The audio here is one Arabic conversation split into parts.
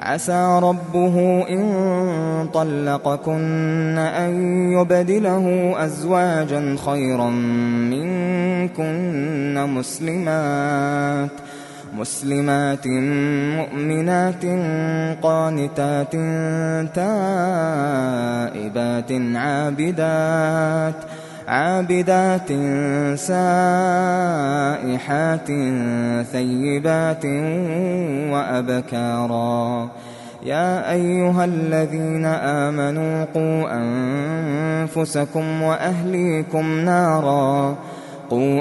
عسى ربه إن طلقكن أن يبدله أزواجا خيرا منكن مسلمات مؤمنات قانتات تائبات عابدات سائحات ثيبات وأبكارا. يا أيها الذين آمنوا قوا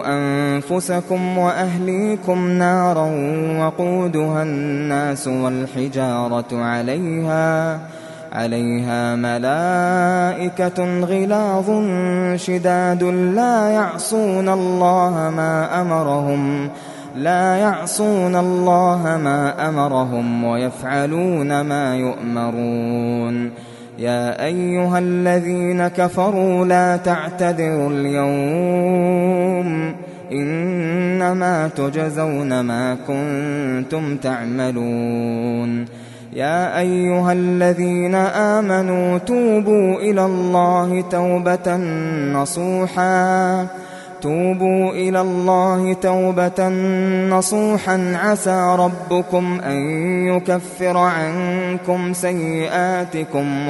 أنفسكم وأهليكم نارا وقودها الناس والحجارة عليها ملائكة غلاظ شداد لا يعصون الله ما أمرهم ويفعلون ما يؤمرون. يا أيها الذين كفروا لا تعتذروا اليوم إنما تجزون ما كنتم تعملون. يا أيها الذين آمنوا توبوا إلى الله توبة نصوحا عسى ربكم أن يكفر عنكم سيئاتكم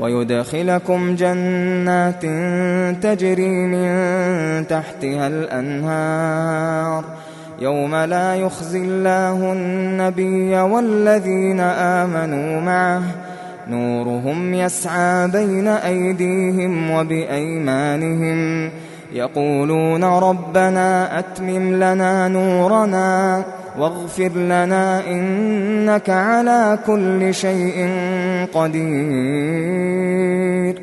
ويدخلكم جنات تجري من تحتها الأنهار يوم لا يخزي الله النبي والذين آمنوا معه نورهم يسعى بين أيديهم وبأيمانهم يقولون ربنا أتمم لنا نورنا واغفر لنا إنك على كل شيء قدير.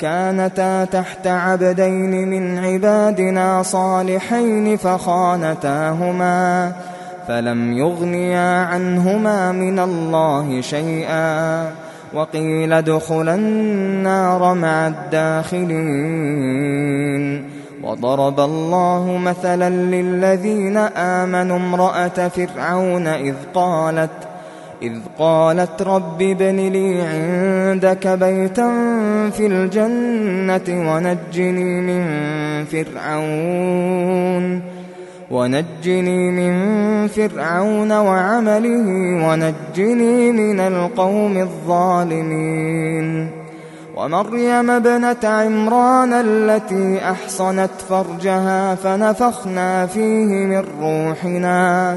كانتا تحت عبدين من عبادنا صالحين فخانتاهما فلم يغنيا عنهما من الله شيئا وقيل ادخلا النار مع الداخلين. وضرب الله مثلا للذين آمنوا امرأة فرعون إذ قالت رب ابن لي عندك بيتا في الجنة ونجني من فرعون وعمله ونجني من القوم الظالمين. ومريم ابنة عمران التي أحصنت فرجها فنفخنا فيه من روحنا